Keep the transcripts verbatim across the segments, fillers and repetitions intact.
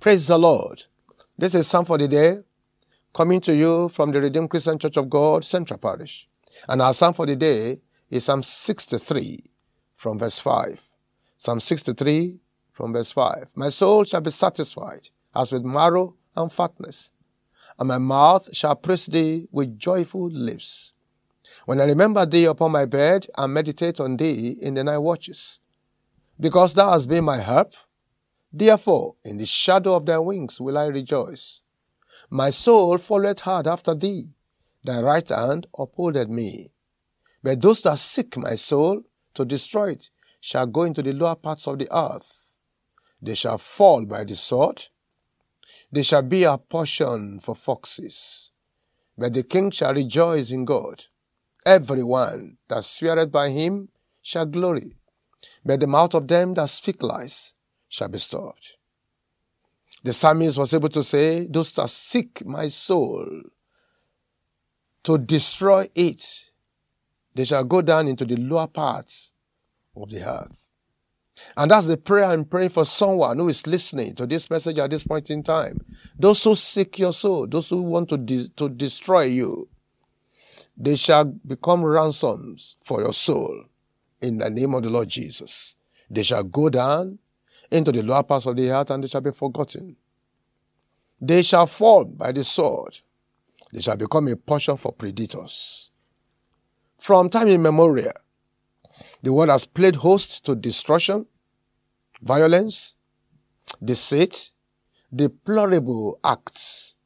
Praise the Lord. This is Psalm for the Day, coming to you from the Redeemed Christian Church of God, Central Parish. And our Psalm for the Day is Psalm sixty-three from verse five. Psalm sixty-three from verse five. My soul shall be satisfied as with marrow and fatness, and my mouth shall praise thee with joyful lips. When I remember thee upon my bed, and meditate on thee in the night watches. Because thou hast been my help, therefore in the shadow of thy wings will I rejoice. My soul followeth hard after thee, thy right hand upholdeth me. But those that seek my soul to destroy it shall go into the lower parts of the earth. They shall fall by the sword, they shall be a portion for foxes. But the king shall rejoice in God. Everyone that sweareth by him shall glory, but the mouth of them that speak lies shall be stopped. The psalmist was able to say, those that seek my soul to destroy it, they shall go down into the lower parts of the earth. And that's the prayer I'm praying for someone who is listening to this message at this point in time. Those who seek your soul, those who want to, de- to destroy you, they shall become ransoms for your soul in the name of the Lord Jesus. They shall go down into the lower parts of the earth and they shall be forgotten. They shall fall by the sword. They shall become a portion for predators. From time immemorial, the world has played host to destruction, violence, deceit, deplorable acts,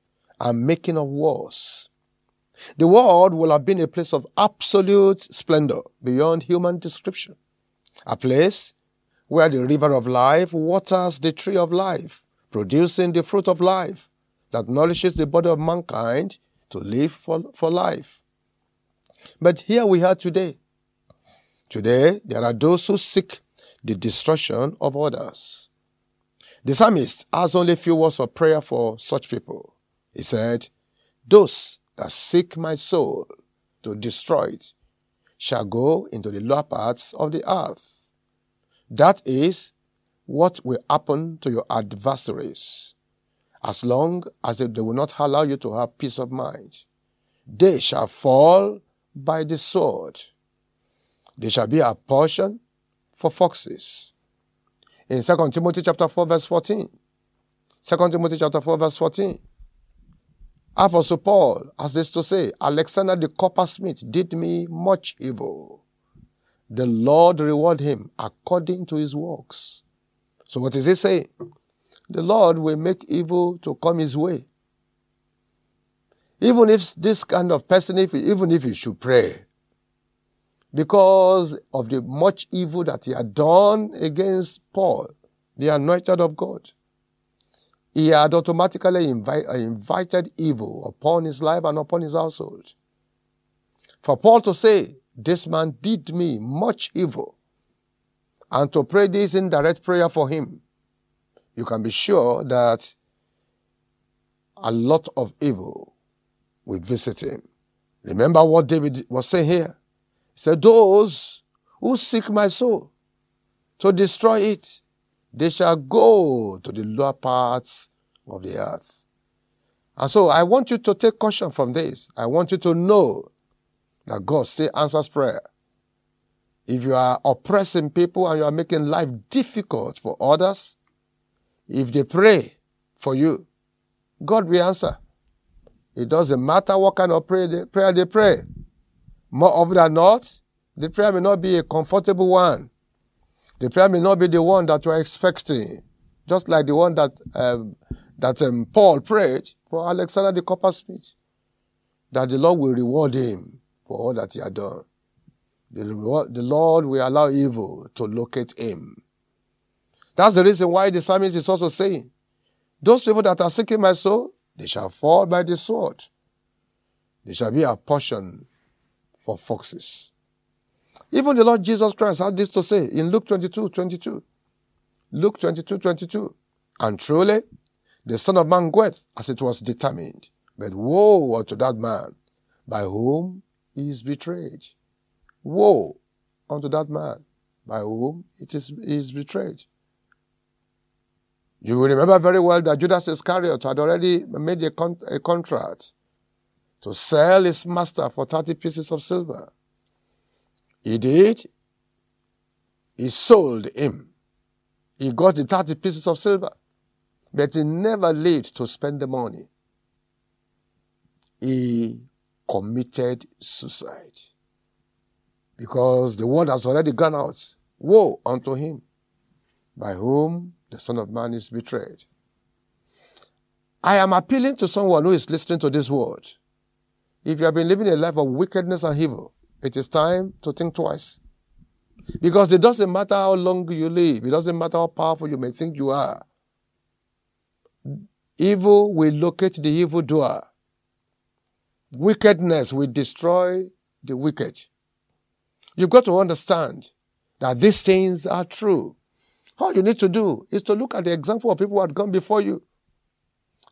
and making of wars. The world will have been a place of absolute splendor beyond human description, a place where the river of life waters the tree of life, producing the fruit of life that nourishes the body of mankind to live for, for life. But here we are today. Today, there are those who seek the destruction of others. The psalmist has only a few words of prayer for such people. He said, those that seek my soul to destroy it shall go into the lower parts of the earth. That is what will happen to your adversaries, as long as they will not allow you to have peace of mind. They shall fall by the sword. They shall be a portion for foxes. In Second Timothy chapter four verse fourteen, Second Timothy chapter four verse fourteen, Apostle Paul has this to say, Alexander the coppersmith did me much evil. The Lord reward him according to his works. So what is he saying? The Lord will make evil to come his way. Even if this kind of person, if he, even if he should pray, because of the much evil that he had done against Paul, the anointed of God, he had automatically invite, invited evil upon his life and upon his household. For Paul to say, this man did me much evil, and to pray this indirect prayer for him, you can be sure that a lot of evil will visit him. Remember what David was saying here. He said, those who seek my soul to destroy it, they shall go to the lower parts of the earth. And so I want you to take caution from this. I want you to know that God still answers prayer. If you are oppressing people and you are making life difficult for others, if they pray for you, God will answer. It doesn't matter what kind of prayer they, prayer they pray. More often than not, the prayer may not be a comfortable one. The prayer may not be the one that you are expecting, just like the one that um, that um, Paul prayed for Alexander the coppersmith, that the Lord will reward him for all that he had done. The, reward, the Lord will allow evil to locate him. That's the reason why the psalmist is also saying, those people that are seeking my soul, they shall fall by the sword. They shall be a portion for foxes. Even the Lord Jesus Christ had this to say in Luke twenty-two twenty-two. Luke twenty-two twenty-two. And truly, the Son of Man goeth as it was determined. But woe unto that man by whom he is betrayed. Woe unto that man by whom it is, he is betrayed. You will remember very well that Judas Iscariot had already made a, con a contract to sell his master for thirty pieces of silver. He did. He sold him. He got the thirty pieces of silver, but he never lived to spend the money. He committed suicide because the word has already gone out. Woe unto him by whom the Son of Man is betrayed. I am appealing to someone who is listening to this word. If you have been living a life of wickedness and evil, it is time to think twice. Because it doesn't matter how long you live. It doesn't matter how powerful you may think you are. Evil will locate the evildoer. Wickedness will destroy the wicked. You've got to understand that these things are true. All you need to do is to look at the example of people who had gone before you.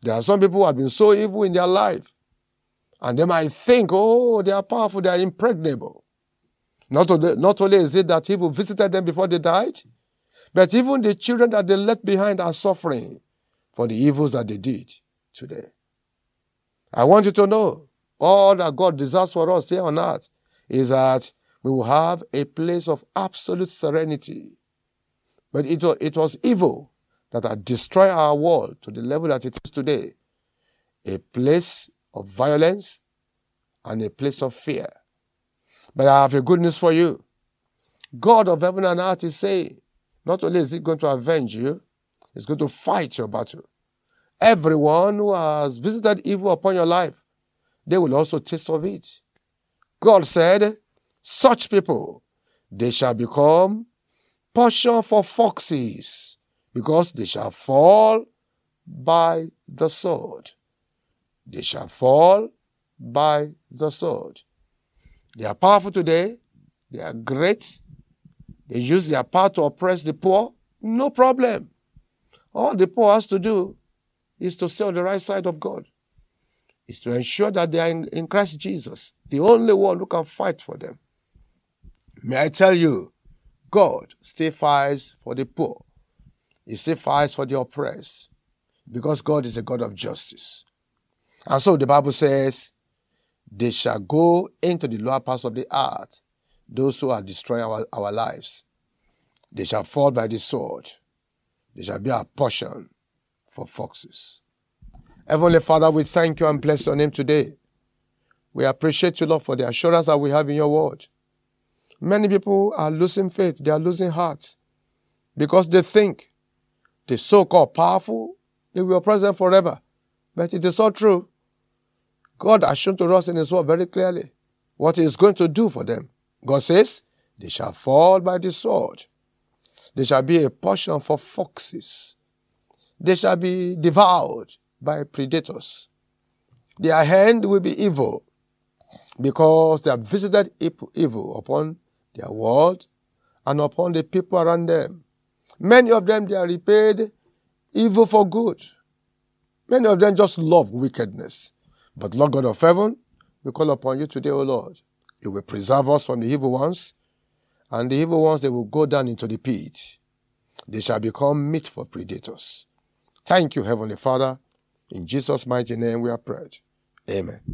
There are some people who have been so evil in their life. And they might think, oh, they are powerful, they are impregnable. Not only, not only is it that evil visited them before they died, but even the children that they left behind are suffering for the evils that they did today. I want you to know, all that God desires for us here on earth is that we will have a place of absolute serenity. But it was, it was evil that had destroyed our world to the level that it is today. A place of violence and a place of fear. But I have a good news for you. God of heaven and earth is saying, not only is he going to avenge you, he's going to fight your battle. Everyone who has visited evil upon your life, they will also taste of it. God said, such people, they shall become portion for foxes, because they shall fall by the sword. They shall fall by the sword. They are powerful today. They are great. They use their power to oppress the poor. No problem. All the poor has to do is to stay on the right side of God. Is to ensure that they are in, in Christ Jesus, the only one who can fight for them. May I tell you, God still fights for the poor. He still fights for the oppressed, because God is a God of justice. And so the Bible says, they shall go into the lower parts of the earth, those who are destroying our, our lives. They shall fall by the sword. They shall be a portion for foxes. Heavenly Father, we thank you and bless your name today. We appreciate you, Lord, for the assurance that we have in your word. Many people are losing faith. They are losing hearts because they think the so-called powerful, they will oppress them forever. But it is not true. God has shown to us in his word very clearly what he is going to do for them. God says, they shall fall by the sword. They shall be a portion for foxes. They shall be devoured by predators. Their hand will be evil because they have visited evil upon their world and upon the people around them. Many of them, they are repaid evil for good. Many of them just love wickedness. But Lord God of heaven, we call upon you today, O Lord. You will preserve us from the evil ones, and the evil ones, they will go down into the pit. They shall become meat for predators. Thank you, Heavenly Father. In Jesus' mighty name we are prayed. Amen.